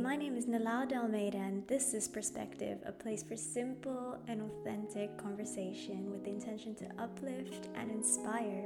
My name is Nalao Delmeida and this is Perspective, a place for simple and authentic conversation with the intention to uplift and inspire.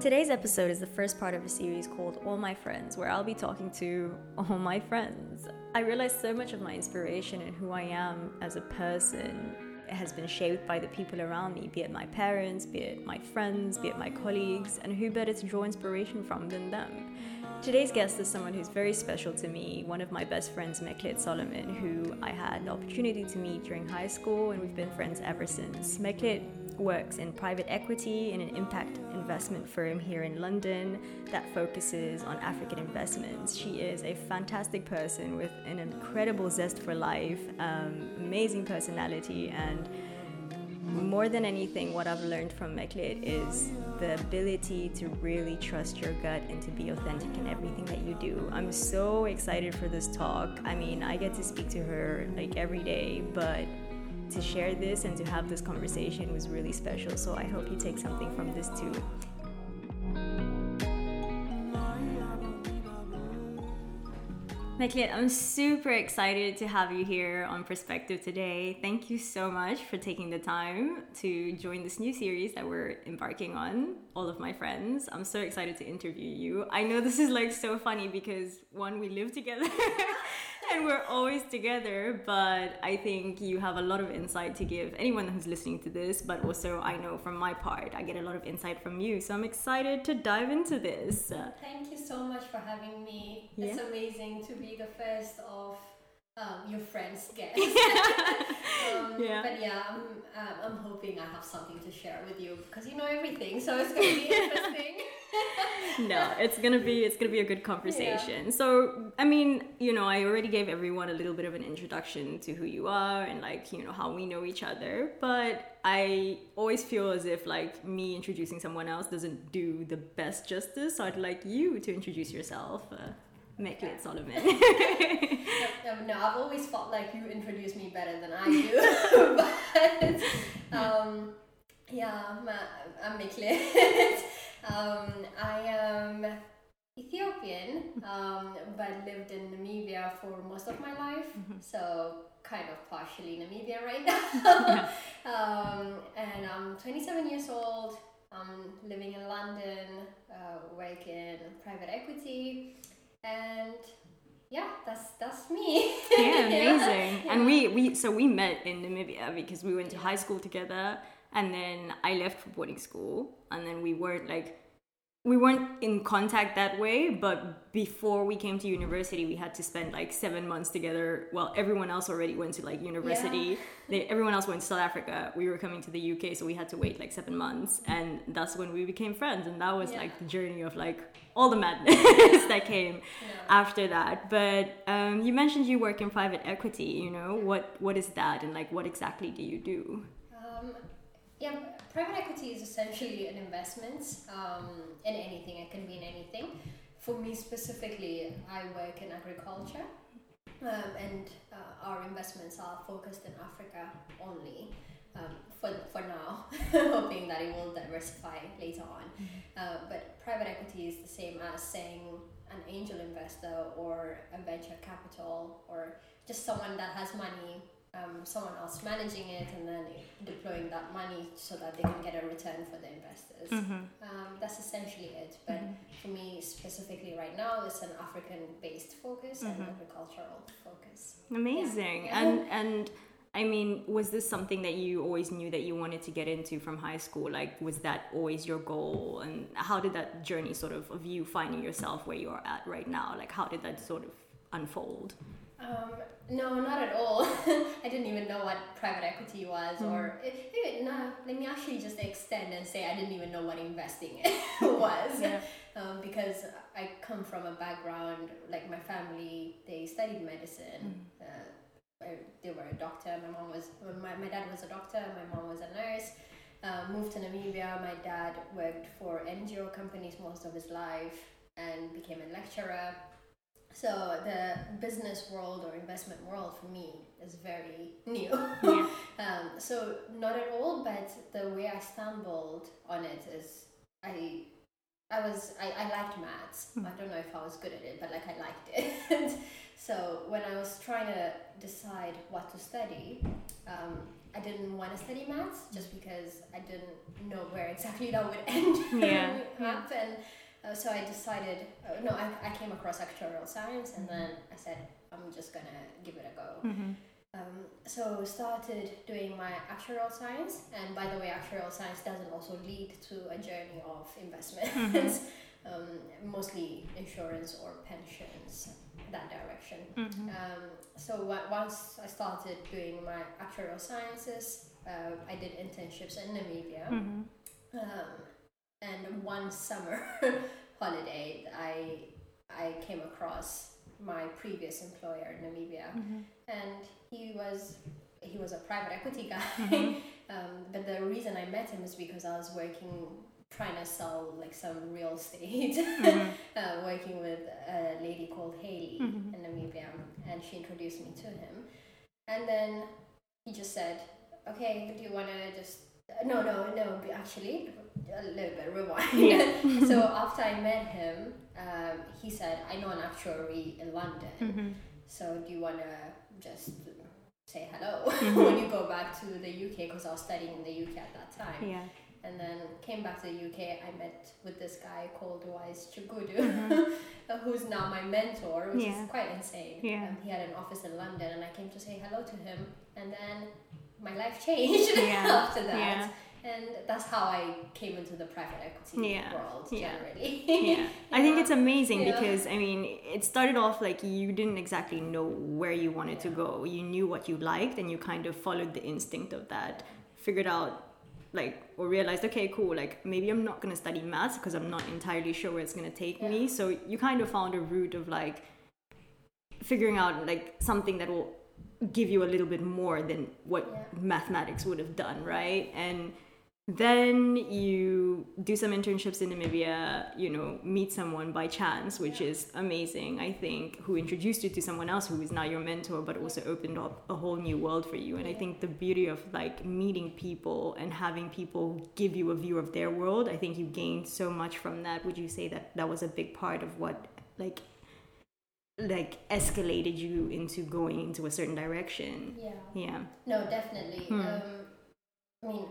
Today's episode is the first part of a series called All My Friends, where I'll be talking to all my friends. I realized so much of my inspiration and who I am as a person has been shaped by the people around me, be it my parents, be it my friends, be it my colleagues, and who better to draw inspiration from than them. Today's guest is someone who's very special to me, one of my best friends, Meklit Solomon, who I had an opportunity to meet during high school, and we've been friends ever since. Meklit works in private equity in an impact investment firm here in London that focuses on African investments. She is a fantastic person with an incredible zest for life, amazing personality, and more than anything, what I've learned from Meklit is the ability to really trust your gut and to be authentic in everything that you do. I'm so excited for this talk. I mean, I get to speak to her like every day, but to share this and to have this conversation was really special, so I hope you take something from this too. Meklit, I'm super excited to have you here on Perspective today. Thank you so much for taking the time to join this new series that we're embarking on, All of My Friends. I'm so excited to interview you. I know this is like so funny because one, we live together and we're always together, but I think you have a lot of insight to give anyone who's listening to this, but also I know from my part, I get a lot of insight from you. So I'm excited to dive into this. Thank you so much for having me. Yeah. It's amazing to be the first of your friends' guests. But yeah, I'm hoping I have something to share with you because you know everything, so it's going to be interesting. No, it's gonna be a good conversation. Yeah. So I mean, you know, I already gave everyone a little bit of an introduction to who you are and like, you know, how we know each other, but I always feel as if like me introducing someone else doesn't do the best justice, so I'd like you to introduce yourself. Meklit Solomon. No, I've always felt like you introduce me better than I do. I'm Meklit. I am Ethiopian, but lived in Namibia for most of my life. Mm-hmm. So kind of partially Namibia right now. Yeah. And I'm 27 years old. I'm living in London, working in private equity. And yeah, that's me. Yeah, amazing. Yeah. And we met in Namibia because we went to high school together, and then I left for boarding school, and then we weren't in contact that way, but before we came to university we had to spend like 7 months together. Well, everyone else already went to like university. Yeah. Everyone else went to South Africa. We were coming to the UK, so we had to wait like 7 months, and that's when we became friends, and that was like the journey of like all the madness that came after that. But you mentioned you work in private equity, you know, what is that and like what exactly do you do? Yeah, private equity is essentially an investment in anything. It can be in anything. For me specifically, I work in agriculture, and our investments are focused in Africa only for now, hoping that it will diversify later on. But private equity is the same as saying an angel investor or a venture capital or just someone that has money. Someone else managing it and then deploying that money so that they can get a return for the investors. Mm-hmm. That's essentially it. But for me specifically right now, it's an African-based focus and agricultural focus. Amazing. Yeah. And I mean, was this something that you always knew that you wanted to get into from high school? Like, was that always your goal? And how did that journey sort of you finding yourself where you are at right now? Like, how did that sort of unfold? No, not at all. I didn't even know what private equity was, or let me actually just extend and say I didn't even know what investing was. Yeah. Because I come from a background, like my family, they studied medicine. They were a doctor. My dad was a doctor, my mom was a nurse. Moved to Namibia, my dad worked for NGO companies most of his life and became a lecturer. So the business world or investment world for me is very new. Yeah. So not at all, but the way I stumbled on it is I I liked maths. Mm. I don't know if I was good at it, but like I liked it. So when I was trying to decide what to study, I didn't want to study maths just because I didn't know where exactly that would end up. And so I decided, I came across actuarial science, and then I said, I'm just going to give it a go. Mm-hmm. So started doing my actuarial science, and by the way, actuarial science doesn't also lead to a journey of investments, mm-hmm. Mostly insurance or pensions, that direction. Mm-hmm. So once I started doing my actuarial sciences, I did internships in Namibia, mm-hmm. And one summer holiday, I came across my previous employer in Namibia, mm-hmm. and he was a private equity guy, mm-hmm. But the reason I met him is because I was trying to sell like some real estate, mm-hmm. Working with a lady called Hayley, mm-hmm. in Namibia, and she introduced me to him, and then he just said, okay, do you want to just actually a little bit rewind. Yeah. So after I met him, he said, I know an actuary in London, mm-hmm. so do you want to just say hello, mm-hmm. when you go back to the UK, because I was studying in the UK at that time. Yeah. And then came back to the UK, I met with this guy called Wise Chukudu, mm-hmm. who's now my mentor, which is quite insane. Yeah. He had an office in London, and I came to say hello to him, and then my life changed after that. Yeah. And that's how I came into the private equity world, generally. Yeah. I think it's amazing because, I mean, it started off like you didn't exactly know where you wanted to go. You knew what you liked, and you kind of followed the instinct of that, figured out, like, or realized, okay, cool, like, maybe I'm not going to study maths because I'm not entirely sure where it's going to take me. So you kind of found a route of, like, figuring out, like, something that will give you a little bit more than what mathematics would have done, right? And then you do some internships in Namibia, meet someone by chance, which is amazing, I think, who introduced you to someone else who is now your mentor, but also opened up a whole new world for you. And I think the beauty of like meeting people and having people give you a view of their world, I think you gained so much from that. Would you say that that was a big part of what like escalated you into going into a certain direction? Yeah. No, definitely. I mean,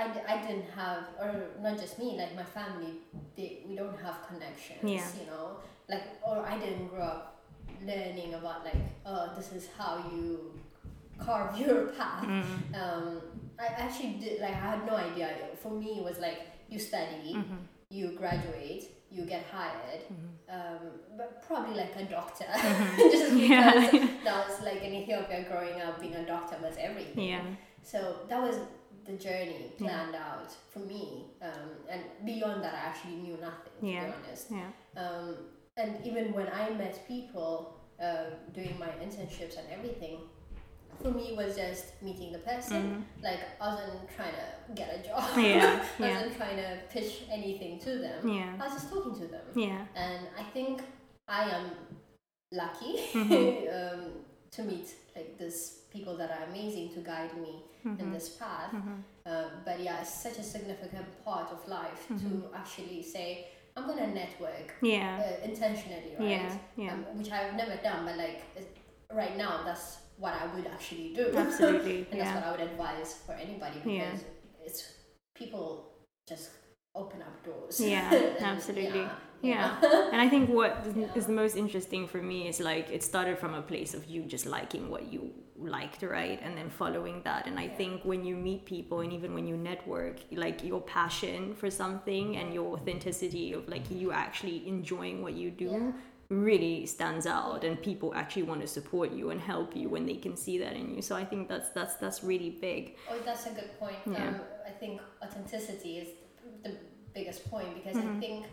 I didn't have, or not just me, like my family, we don't have connections, or I didn't grow up learning about like, oh, this is how you carve your path. Mm-hmm. I actually did, like, I had no idea. For me, it was like, you study, mm-hmm. you graduate, you get hired, mm-hmm. But probably like a doctor, mm-hmm. just because that was like in Ethiopia growing up, being a doctor was everything. Yeah. So that was the journey planned out for me, and beyond that I actually knew nothing, to be honest. And even when I met people doing my internships and everything, for me it was just meeting the person, mm-hmm. like I wasn't trying to get a job, I wasn't trying to pitch anything to them, I was just talking to them, and I think I am lucky, mm-hmm. To meet like this people that are amazing to guide me, mm-hmm. in this path, mm-hmm. But it's such a significant part of life, mm-hmm. to actually say I'm gonna network, intentionally, right? Which I've never done, but like right now that's what I would actually do. Absolutely. And that's what I would advise for anybody, because it's people just open up doors. And, absolutely. And I think what is the most interesting for me is like it started from a place of you just liking what you liked, right? And then following that. And I think when you meet people and even when you network, like your passion for something and your authenticity of like you actually enjoying what you do really stands out, and people actually want to support you and help you when they can see that in you. So I think that's really big. Oh, that's a good point. I think authenticity is the biggest point, because I think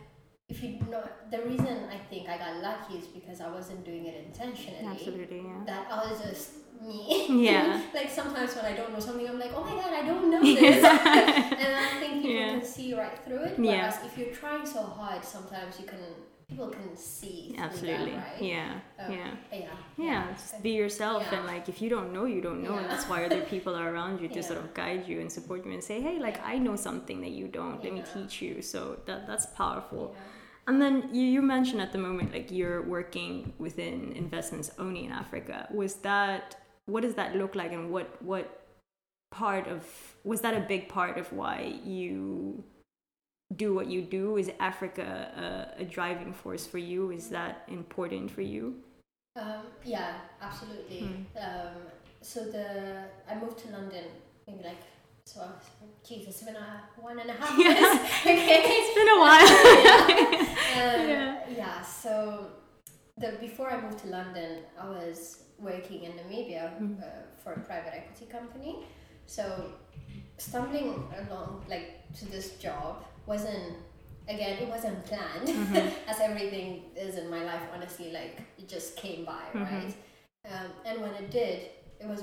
the reason I think I got lucky is because I wasn't doing it intentionally. Absolutely, that I was just me. Like sometimes when I don't know something, I'm like, oh my god, I don't know this. And I think people can see right through it. Whereas if you're trying so hard, sometimes you can people can see. Absolutely. That, right? Yeah. Just be yourself, and like if you don't know, you don't know, and that's why other people are around you to sort of guide you and support you and say, hey, like I know something that you don't. Let me teach you. So that's powerful. Yeah. And then you mentioned at the moment, like you're working within investments only in Africa. What does that look like, and what part of, was that a big part of why you do what you do? Is Africa a driving force for you? Is that important for you? Yeah, absolutely. I moved to London maybe like, so Jesus, it's been 1.5 years. Okay, it's been a while. So before I moved to London, I was working in Namibia for a private equity company. So stumbling along like to this job wasn't planned, as everything is in my life, honestly, like it just came by, right? And when it did, it was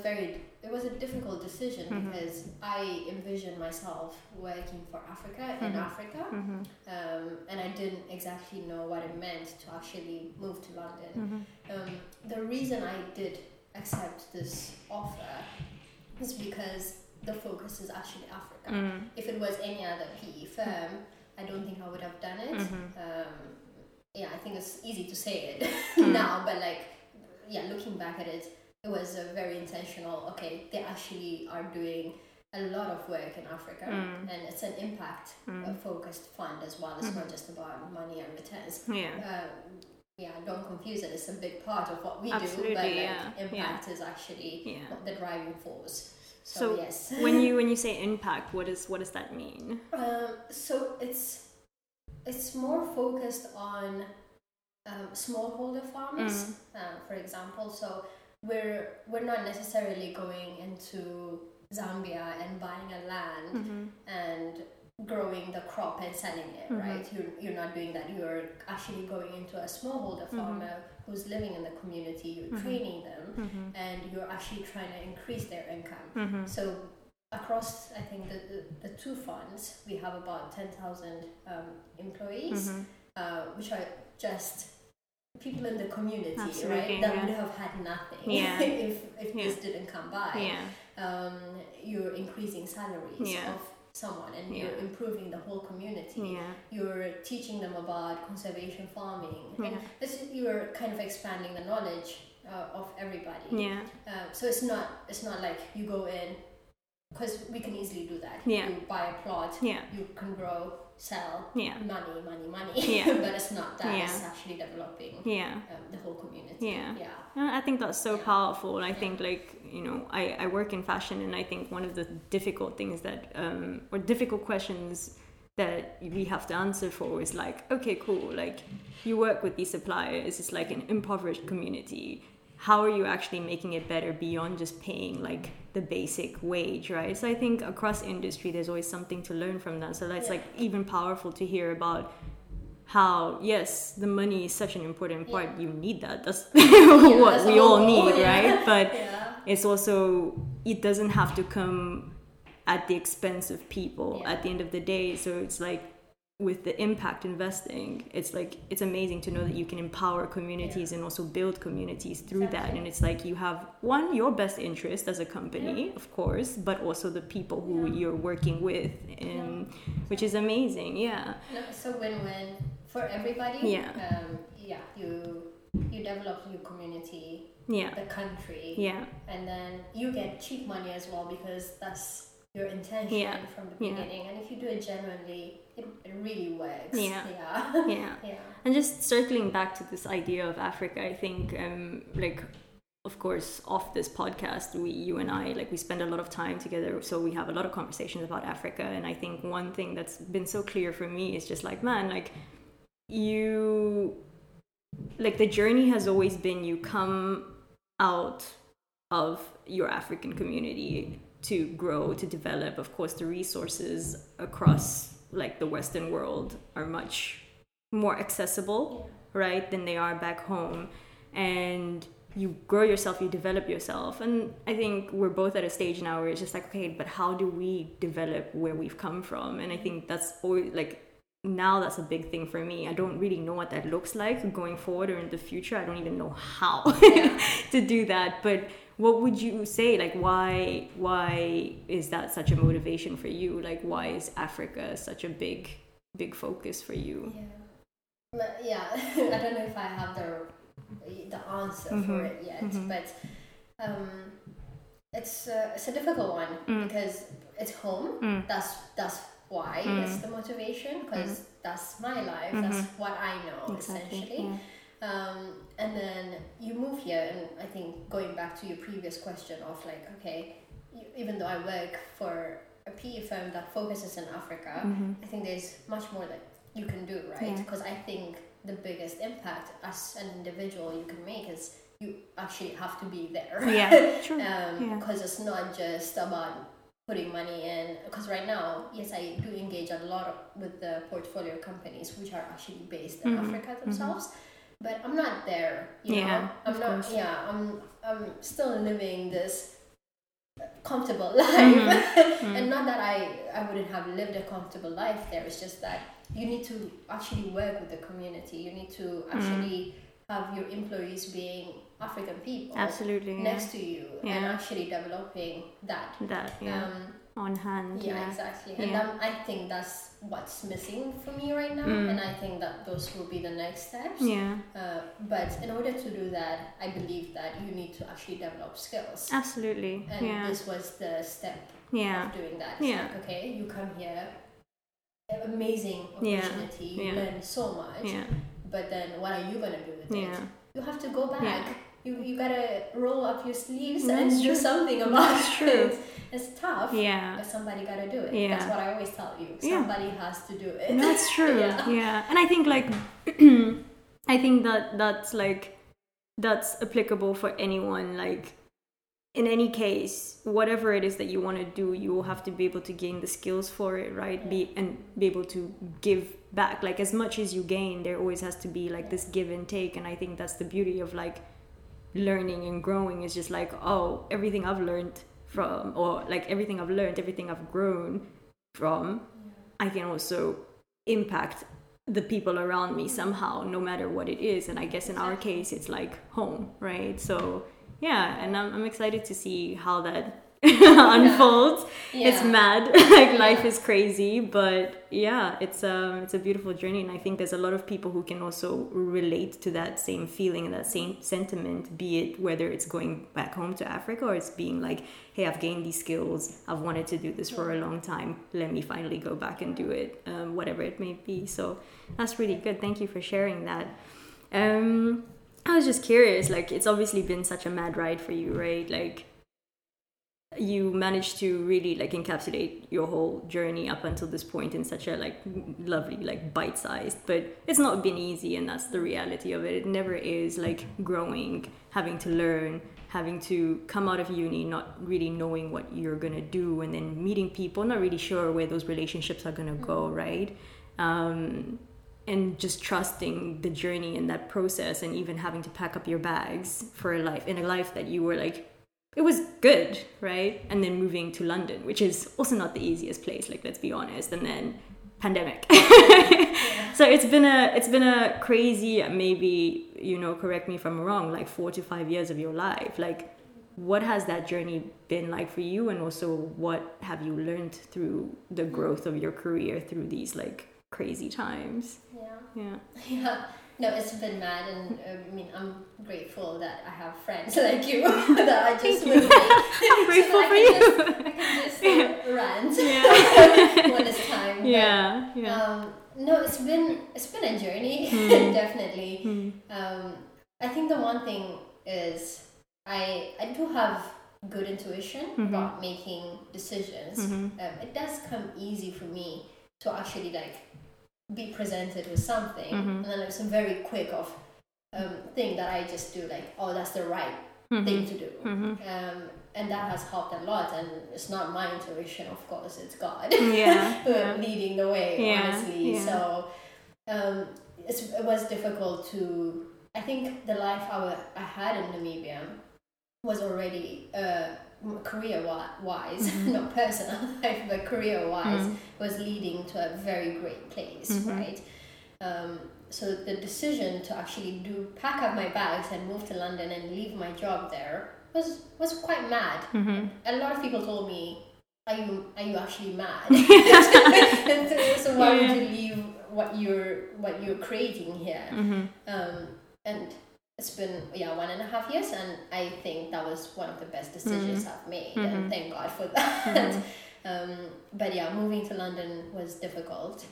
a difficult decision because I envisioned myself working for Africa in Africa, and I didn't exactly know what it meant to actually move to London. The reason I did accept this offer is because the focus is actually Africa. If it was any other PE firm, I don't think I would have done it. I think it's easy to say it now, but like looking back at it, it was a very intentional, they actually are doing a lot of work in Africa, and it's an impact focused fund as well. It's not just about money and returns. Don't confuse it, it's a big part of what we do, but impact is actually the driving force. So yes. when you say impact, what does that mean? So it's more focused on smallholder farmers, for example. So we're not necessarily going into Zambia and buying a land and growing the crop and selling it, right? You're not doing that. You're actually going into a smallholder farmer who's living in the community. You're training them, and you're actually trying to increase their income. So across, I think the two funds, we have about 10,000 employees, which are just people in the community, absolutely, right? That would have had nothing if this didn't come by. You're increasing salaries of someone, and you're improving the whole community. You're teaching them about conservation farming, and you're kind of expanding the knowledge of everybody. So it's not like you go in, because we can easily do that. You buy a plot, you can grow, sell, money, but it's not that. It's actually developing the whole community. I think that's so powerful. And I think, like, you know, I work in fashion, and I think one of the difficult things that or difficult questions that we have to answer for is like, okay, cool, like you work with these suppliers, it's like an impoverished community. How are you actually making it better beyond just paying like the basic wage, right? So I think across industry, there's always something to learn from that. So that's like even powerful to hear about how, yes, the money is such an important part. You need that. That's what that's we all need, right? But it's also, it doesn't have to come at the expense of people at the end of the day. So it's like, with the impact investing, it's like, it's amazing to know that you can empower communities and also build communities through that. And it's like, you have one, your best interest as a company, of course, but also the people who you're working with, and which is amazing. It's a win-win for everybody. You develop your community, the country, and then you get cheap money as well, because that's your intention from the beginning. And if you do it genuinely, it really works. And just circling back to this idea of Africa, I think like, of course, off this podcast, you and I, like, we spend a lot of time together, so we have a lot of conversations about Africa. And I think one thing that's been so clear for me is just like, man, like you, like the journey has always been, you come out of your African community to grow, to develop. Of course, the resources across like the Western world are much more accessible, right, than they are back home. And you grow yourself, you develop yourself. And I think we're both at a stage now where it's just like, okay, but how do we develop where we've come from? And I think that's always like now that's a big thing for me. I don't really know what that looks like going forward or in the future. I don't even know how to do that. But what would you say, like, why is that such a motivation for you? Like, why is Africa such a big focus for you? Yeah, I don't know if I have the answer for it yet, but it's a difficult one because it's home. That's why it's the motivation, because that's my life, that's what I know, exactly. Essentially. Yeah. And then you move here, and I think going back to your previous question of like, okay, even though I work for a PE firm that focuses in Africa, I think there's much more that you can do, right? Because I think the biggest impact as an individual you can make is you actually have to be there. Yeah, true. Because it's not just about putting money in, because right now, yes, I do engage a lot with the portfolio companies which are actually based in Africa themselves, but I'm not there, you know? I'm still living this comfortable life, and not that I wouldn't have lived a comfortable life there, it's just that you need to actually work with the community, you need to actually have your employees being African people next to you and actually developing that on hand. Exactly. And I think that's what's missing for me right now, and I think that those will be the next steps. But in order to do that, I believe that you need to actually develop skills. Absolutely. And this was the step of doing that. It's like, okay, you come here, amazing opportunity, you learn so much, but then what are you going to do with it? You have to go back. You gotta roll up your sleeves and do something about it. It's tough, but somebody gotta do it. That's what I always tell you. Somebody has to do it. That's true. And I think like I think that's applicable for anyone. Like, in any case, whatever it is that you want to do, you will have to be able to gain the skills for it, right? Be able to give back. Like, as much as you gain, there always has to be like this give and take. And I think that's the beauty of like learning and growing, is just like, oh, everything I've learned, everything I've grown from, I can also impact the people around me somehow, no matter what it is. And I guess in our case, it's like home, right? So yeah, and I'm excited to see how that unfolds. Yeah. It's mad, like life is crazy, but yeah, it's a beautiful journey, and I think there's a lot of people who can also relate to that same feeling and that same sentiment, be it whether it's going back home to Africa or it's being like, hey, I've gained these skills, I've wanted to do this for a long time, let me finally go back and do it, whatever it may be. So that's really good. Thank you for sharing that. I was just curious, like, it's obviously been such a mad ride for you, right? Like, you managed to really like encapsulate your whole journey up until this point in such a like lovely, like bite-sized, but it's not been easy, and that's the reality of it. It never is. Like, growing, having to learn, having to come out of uni not really knowing what you're gonna do, and then meeting people, not really sure where those relationships are gonna go, right? And just trusting the journey and that process, and even having to pack up your bags for a life that you were like, it was good, right? And then moving to London, which is also not the easiest place, like, let's be honest. And then pandemic. So it's been a crazy, maybe, you know, correct me if I'm wrong, like 4 to 5 years of your life. Like, what has that journey been like for you? And also, what have you learned through the growth of your career through these like crazy times? Yeah. No, it's been mad, and I mean, I'm grateful that I have friends like you that are just with me. I'm grateful so for you. I can just rant when it's time. No, it's been a journey, definitely. I think the one thing is I do have good intuition about making decisions. It does come easy for me to actually like be presented with something, and then it's a very quick thing that I just do, like, oh, that's the right thing to do, and that has helped a lot. And it's not my intuition, of course, it's God leading the way, honestly. So it was difficult to, I think the life I had in Namibia was already career-wise, mm-hmm. not personal life, but career-wise, mm-hmm. was leading to a very great place, mm-hmm. right? So the decision to actually pack up my bags and move to London and leave my job there was quite mad. Mm-hmm. A lot of people told me, are you actually mad? So why would you leave what you're creating here? Mm-hmm. And it's been 1.5 years, and I think that was one of the best decisions mm-hmm. I've made, mm-hmm. and thank God for that. Mm-hmm. But moving to London was difficult.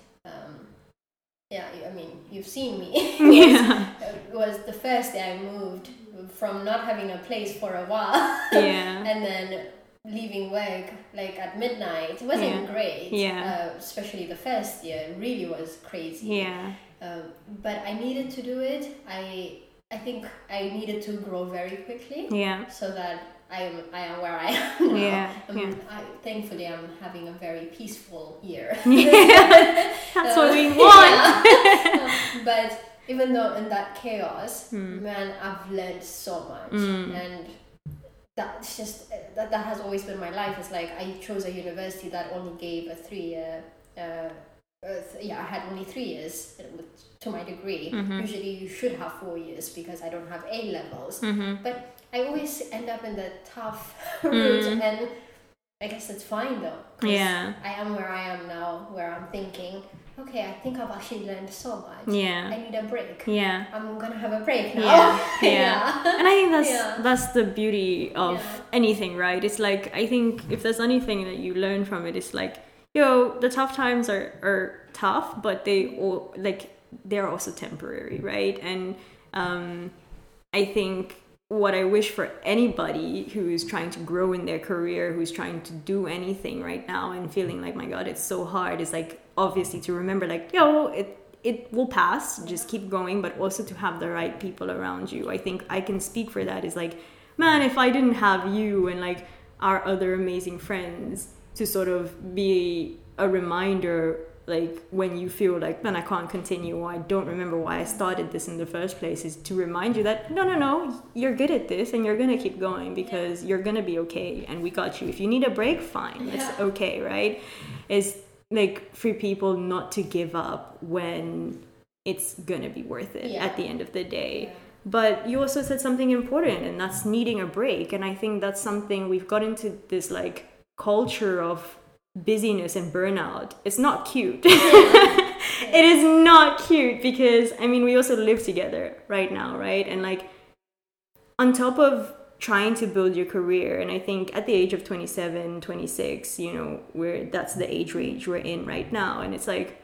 I mean, you've seen me. It was the first day I moved from not having a place for a while, and then leaving work like at midnight. It wasn't great. Especially the first year, it really was crazy. But I needed to do it. I think I needed to grow very quickly. So that I am where I am now. Thankfully, I'm having a very peaceful year. That's what we want. But even though in that chaos, man, I've learned so much, and that's just that has always been my life. It's like I chose a university that only gave a 3-year. I had only 3 years to my degree. Mm-hmm. Usually you should have 4 years because I don't have A levels. Mm-hmm. But I always end up in the tough route, and I guess it's fine though. I am where I am now, where I'm thinking, okay, I think I've actually learned so much. I need a break. I'm gonna have a break now. And I think that's the beauty of anything, right? It's like, I think if there's anything that you learn from it, it's like, the tough times are tough, but they're also temporary, right? And I think what I wish for anybody who's trying to grow in their career, who's trying to do anything right now and feeling like, my God, it's so hard, is like, obviously to remember like, it will pass, just keep going, but also to have the right people around you. I think I can speak for that. Is like, man, if I didn't have you and like our other amazing friends to sort of be a reminder, like when you feel like, man, I can't continue, or I don't remember why I started this in the first place, is to remind you that no, you're good at this and you're gonna keep going because you're gonna be okay, and we got you. If you need a break, fine, it's okay, right? It's like for people not to give up when it's gonna be worth it at the end of the day. But you also said something important, and that's needing a break. And I think that's something we've got into this like culture of busyness and burnout. It's not cute. It is not cute because, I mean, we also live together right now, right? And like, on top of trying to build your career, and I think at the age of 27, 26, that's the age range we're in right now. And it's like,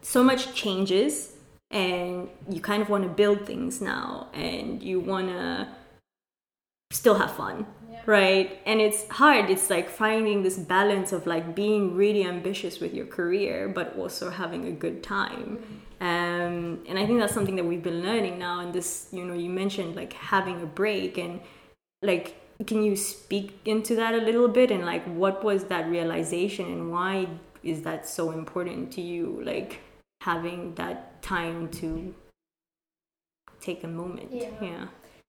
so much changes, and you kind of want to build things now, and you want to still have fun. Right? And it's hard. It's like finding this balance of like being really ambitious with your career, but also having a good time. And I think that's something that we've been learning now. And this, you mentioned like having a break, and like, can you speak into that a little bit? And like, what was that realization, and why is that so important to you? Like having that time to take a moment.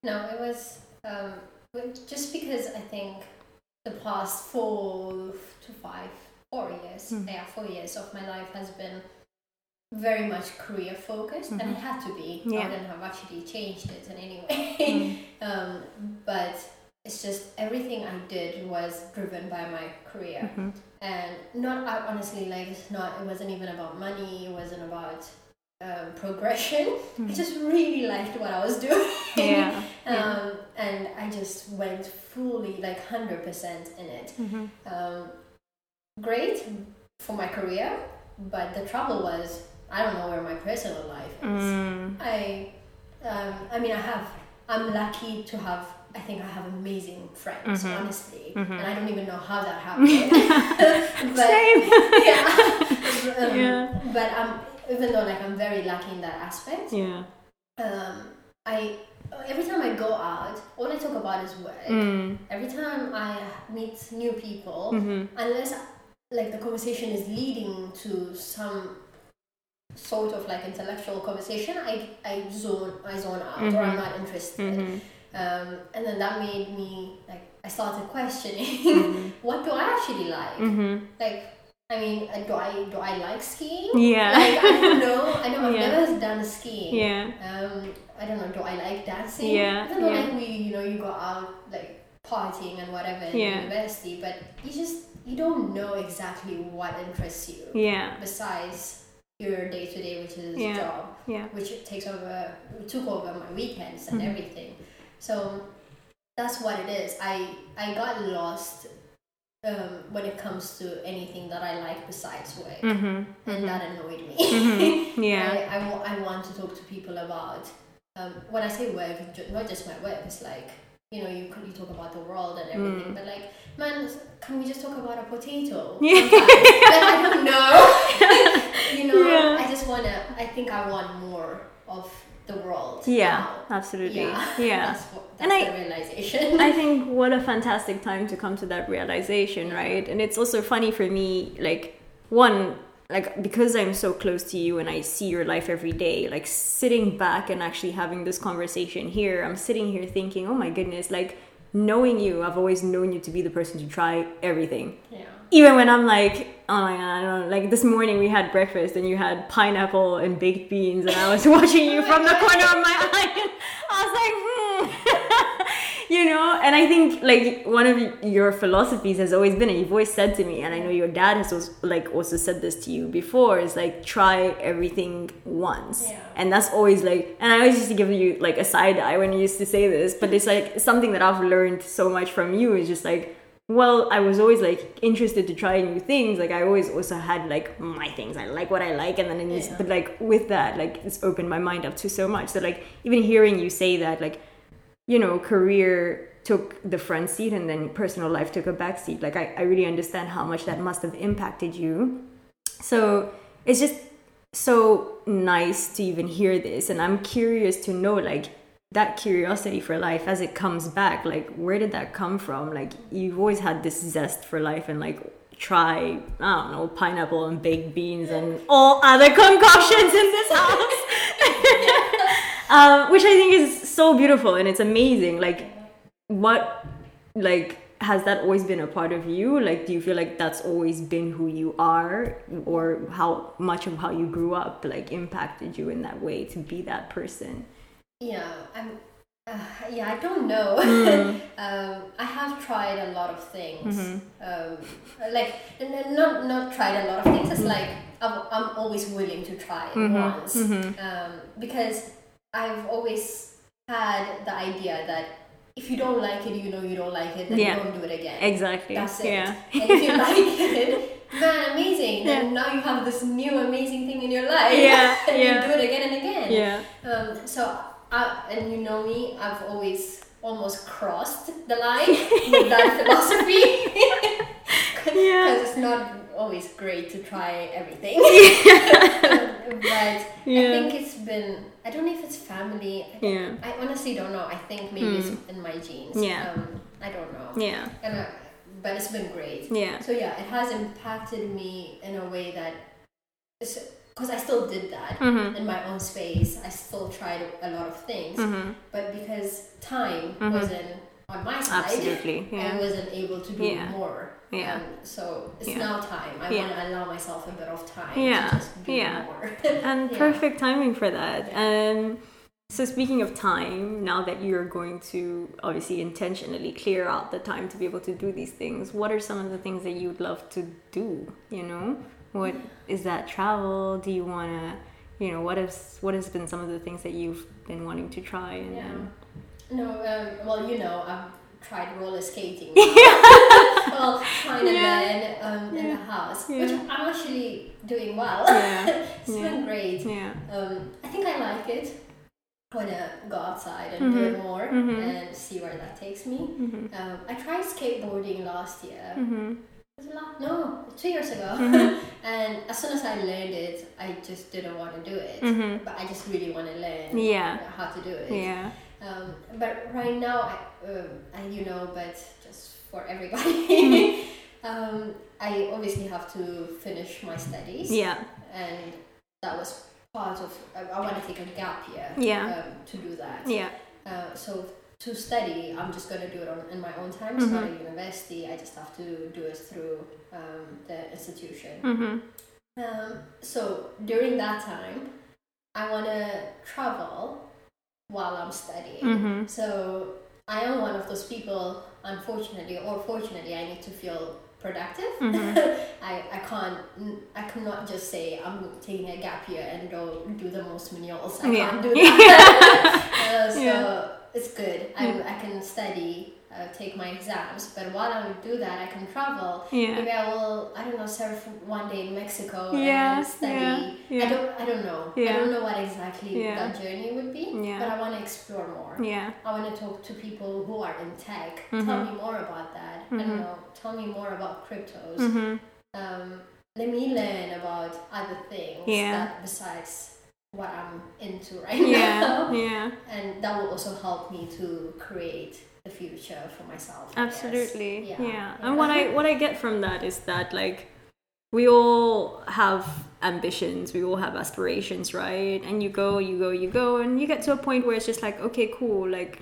No, it was, just because I think the past 4 years, 4 years of my life has been very much career focused, and it had to be. I wouldn't have actually changed it in any way. But it's just everything I did was driven by my career, and it wasn't even about money. It wasn't about progression. I just really liked what I was doing. And I just went fully 100% in it. Great for my career, but the trouble was I don't know where my personal life is. I'm lucky to have, I think I have amazing friends, honestly, and I don't even know how that happened. But even though I'm very lucky in that aspect, every time I go out, all I talk about is work. Every time I meet new people, unless the conversation is leading to some sort of intellectual conversation, I zone out, or I'm not interested. And then that made me I started questioning what do I actually like? Like, I mean, do I like skiing? Yeah. Like, I don't know. I know I've never done skiing. Yeah. I don't know. Do I like dancing? Yeah. I don't know. Yeah. Like we, you know, you go out like partying and whatever in university, but you don't know exactly what interests you. Yeah. Besides your day to day, which is job. Yeah. Which took over my weekends and everything. So that's what it is. I got lost. When it comes to anything that I like besides work, and that annoyed me. Yeah, I want to talk to people about when I say work, not just my work. It's like, you know, you talk about the world and everything, but like, man, can we just talk about a potato? Yeah. Like, I don't know. You know, I just wanna. I think I want more of the world. Yeah, now. Absolutely. Yeah, yeah. That's the realization. I think what a fantastic time to come to that realization, right? And it's also funny for me, like, one, like, because I'm so close to you and I see your life every day, like, sitting back and actually having this conversation here, I'm sitting here thinking, oh my goodness, like, knowing you, I've always known you to be the person to try everything. Yeah. Even when I'm like, oh my god, I don't know. Like this morning we had breakfast and you had pineapple and baked beans and I was watching you from the corner of my eye. I was like, you know, and I think like one of your philosophies has always been, and you've always said to me, and I know your dad has also, like also said this to you before, is like try everything once. Yeah. And that's always like, and I always used to give you like a side eye when you used to say this, but it's like something that I've learned so much from you is just like, well, I was always like interested to try new things. Like I always also had like my things. I like what I like, and then it's, but like with that, like it's opened my mind up to so much. So like even hearing you say that, like, you know, career took the front seat and then personal life took a back seat. Like I really understand how much that must have impacted you. So it's just so nice to even hear this, and I'm curious to know like that curiosity for life as it comes back, like where did that come from? Like you've always had this zest for life and like try, I don't know, pineapple and baked beans and all other concoctions in this house. Which I think is so beautiful and it's amazing. Like what, like has that always been a part of you? Like do you feel like that's always been who you are, or how much of how you grew up like impacted you in that way to be that person? Yeah, I don't know. I have tried a lot of things. Like, not tried a lot of things. It's like I'm always willing to try it once. Because I've always had the idea that if you don't like it, you know you don't like it, then you don't do it again. Exactly. That's it. Yeah. And if you like it, man, amazing. Then now you have this new amazing thing in your life. Yeah. And you do it again and again. Yeah. So. And you know me, I've always almost crossed the line with that philosophy. Because it's not always great to try everything. But I think it's been, I don't know if it's family. I honestly don't know. I think maybe it's in my genes. Yeah. I don't know. Yeah. But it's been great. Yeah. So yeah, it has impacted me in a way that... Because I still did that in my own space. I still tried a lot of things. But because time wasn't on my side, I wasn't able to do more. Yeah. So it's now time. I want to allow myself a bit of time to just do more. And perfect timing for that. So speaking of time, now that you're going to obviously intentionally clear out the time to be able to do these things, what are some of the things that you'd love to do, you know? What is that travel? Do you want to, you know, what has been some of the things that you've been wanting to try? And No, well, you know, I've tried roller skating. Well, trying to learn in the house, which I'm actually doing well. Yeah. It's been great. Yeah. I think I like it. I want to go outside and do it more and see where that takes me. I tried skateboarding last year. 2 years ago. And as soon as I learned it, I just didn't want to do it. But I just really want to learn how to do it. Yeah. But right now, I you know, but just for everybody, I obviously have to finish my studies. Yeah. And that was part of, I want to take a gap year to do that. Yeah. So to study, I'm just going to do it in my own time. It's not a university. I just have to do it through the institution. So during that time, I want to travel while I'm studying. So I am one of those people, unfortunately or fortunately, I need to feel productive. I cannot just say I'm taking a gap year and go do the most manuals. I can't do that. It's good. I can study, take my exams, but while I do that, I can travel. Maybe I will, I don't know, surf one day in Mexico and study. I don't know. I don't know what exactly that journey would be, but I want to explore more. I want to talk to people who are in tech. Tell me more about that. I don't know. Tell me more about cryptos. Let me learn about other things that besides what I'm into right now. And that will also help me to create the future for myself. Absolutely. And what I get from that is that, like, we all have ambitions, we all have aspirations, right? And you go and you get to a point where it's just like, okay, cool, like,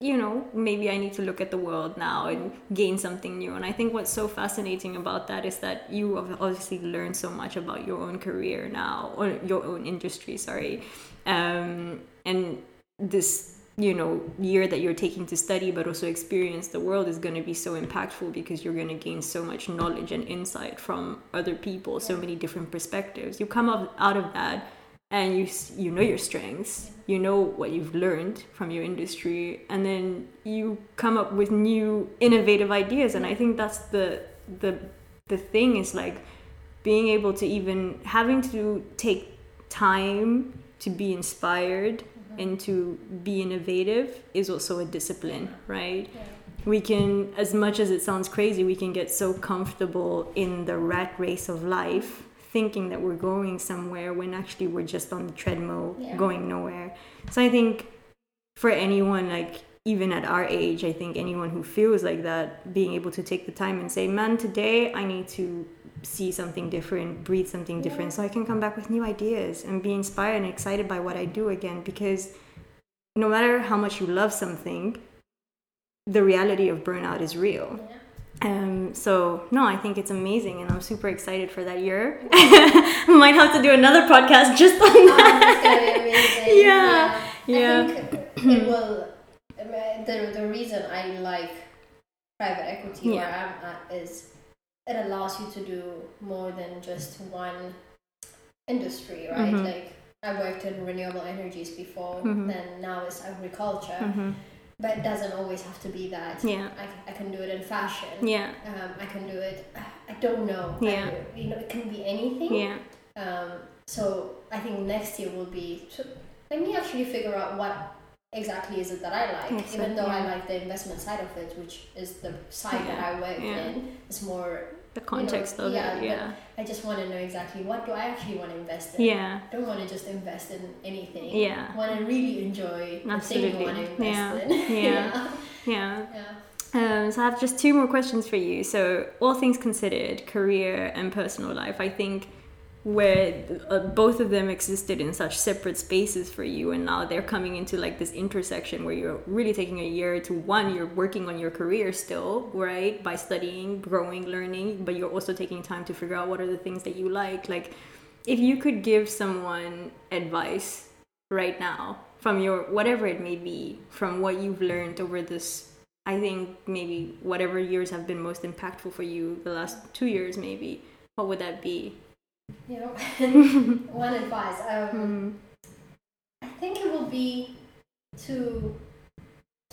you know, maybe I need to look at the world now and gain something new. And I think what's so fascinating about that is that you have obviously learned so much about your own career now, or your own industry, and this, you know, year that you're taking to study but also experience the world is going to be so impactful because you're going to gain so much knowledge and insight from other people, so many different perspectives. You come up out of that and you know your strengths, you know what you've learned from your industry, and then you come up with new innovative ideas. And I think that's the thing, is like being able to even having to take time to be inspired and to be innovative is also a discipline, right? We can, as much as it sounds crazy, we can get so comfortable in the rat race of life, thinking that we're going somewhere when actually we're just on the treadmill going nowhere. So I think for anyone, like even at our age, I think anyone who feels like that, being able to take the time and say, man, today I need to see something different, breathe something different, so I can come back with new ideas and be inspired and excited by what I do again. Because no matter how much you love something, the reality of burnout is real. So no, I think it's amazing, and I'm super excited for that year. Might have to do another podcast just on that. It's gonna be amazing. I think it will. The reason I like private equity where I'm at is it allows you to do more than just one industry, right? Like I worked in renewable energies before, then now it's agriculture. But it doesn't always have to be that. I can do it in fashion. I can do it, I don't know. You know, it can be anything. So I think next year will be to, let me actually figure out what exactly is it that I like. Excellent. Even though I like the investment side of it, which is the side that I work in. It's more the context of it. I just want to know exactly what do I actually want to invest in. I don't want to just invest in anything. I want to really enjoy the thing I want to invest in. So I have just two more questions for you. So all things considered, career and personal life, I think where both of them existed in such separate spaces for you, and now they're coming into like this intersection where you're really taking a year to one, you're working on your career still, right, by studying, growing, learning, but you're also taking time to figure out what are the things that you like. Like, if you could give someone advice right now from your, whatever it may be, from what you've learned over this, I think maybe whatever years have been most impactful for you, the last 2 years maybe, what would that be? You know, one advice. I think it will be to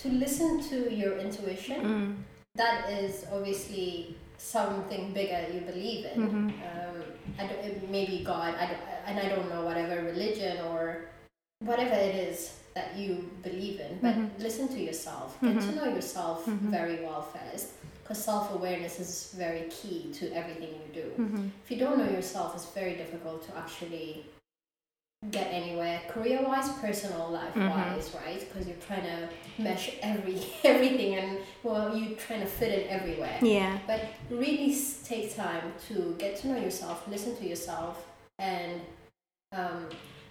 listen to your intuition. That is obviously something bigger you believe in. Maybe God, I don't know, whatever religion or whatever it is that you believe in. But listen to yourself. Get to know yourself very well first. Because self-awareness is very key to everything you do. If you don't know yourself, it's very difficult to actually get anywhere, career-wise, personal life-wise, right? Because you're trying to mesh everything and, well, you're trying to fit it everywhere. But really take time to get to know yourself, listen to yourself, and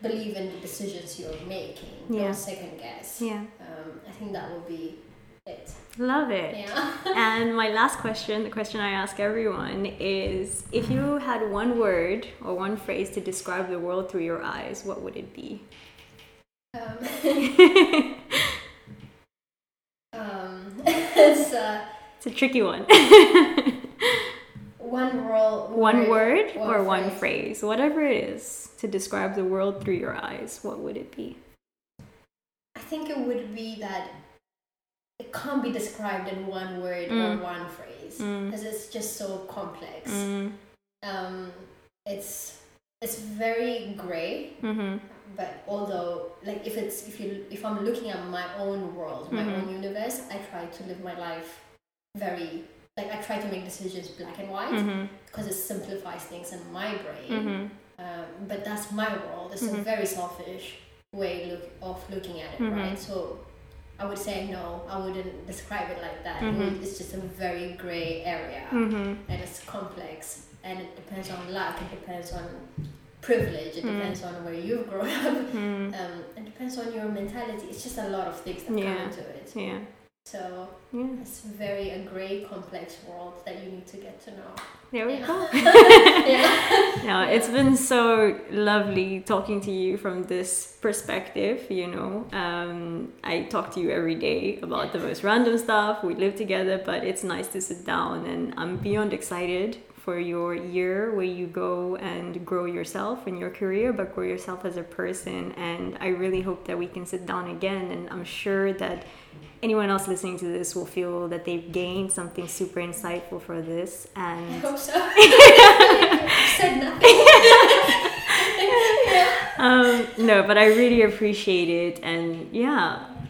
believe in the decisions you're making, not second guess. I think that would be it. Love it. Yeah. And my last question, the question I ask everyone is, if you had one word or one phrase to describe the world through your eyes, what would it be? It's a tricky one. One word or one phrase, whatever it is, to describe the world through your eyes, what would it be? I think it would be that it can't be described in one word or one phrase, because it's just so complex. It's very gray, but although, like, if I'm looking at my own world, my own universe, I try to live my life very, like, I try to make decisions black and white, because it simplifies things in my brain. But that's my world. It's a very selfish way of looking at it, right? So I would say no, I wouldn't describe it like that. It's just a very grey area, and it's complex, and it depends on luck, it depends on privilege, it depends on where you've grown up, it depends on your mentality. It's just a lot of things that come into it. So it's very a grey, complex world that you need to get to know. There we go. No, it's been so lovely talking to you from this perspective, you know. I talk to you every day about the most random stuff. We live together, but it's nice to sit down, and I'm beyond excited for your year where you go and grow yourself in your career, but grow yourself as a person. And I really hope that we can sit down again, and I'm sure that anyone else listening to this will feel that they've gained something super insightful for this. And I hope so. I said nothing. No, but I really appreciate it, and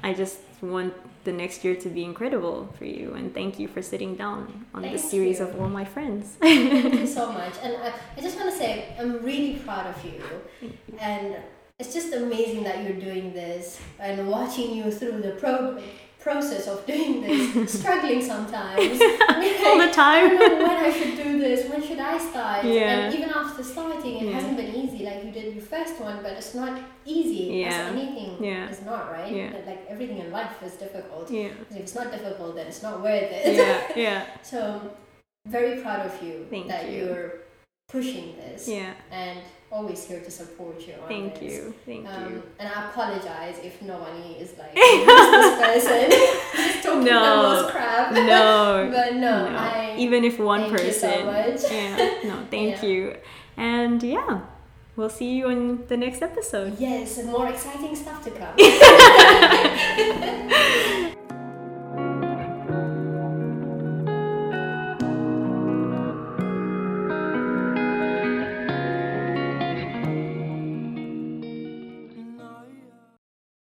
I just want the next year to be incredible for you, and thank you for sitting down on this series of All My Friends. Thank you so much, and I just want to say I'm really proud of you, and it's just amazing that you're doing this, and watching you through the process of doing this, struggling sometimes all the time. I don't know when I should do this, when should I start, and even after starting it hasn't been easy. Like, you did your first one, but it's not easy, as anything is not, right? Like, everything in life is difficult. If it's not difficult, then it's not worth it. So very proud of you. Thank you. You're pushing this, and always here to support you on this. Thank you. And I apologize if no one is like, this person talking about crap. But no. Even if one person. Thank you so much. Thank you. And we'll see you on the next episode. Yes, and more exciting stuff to come.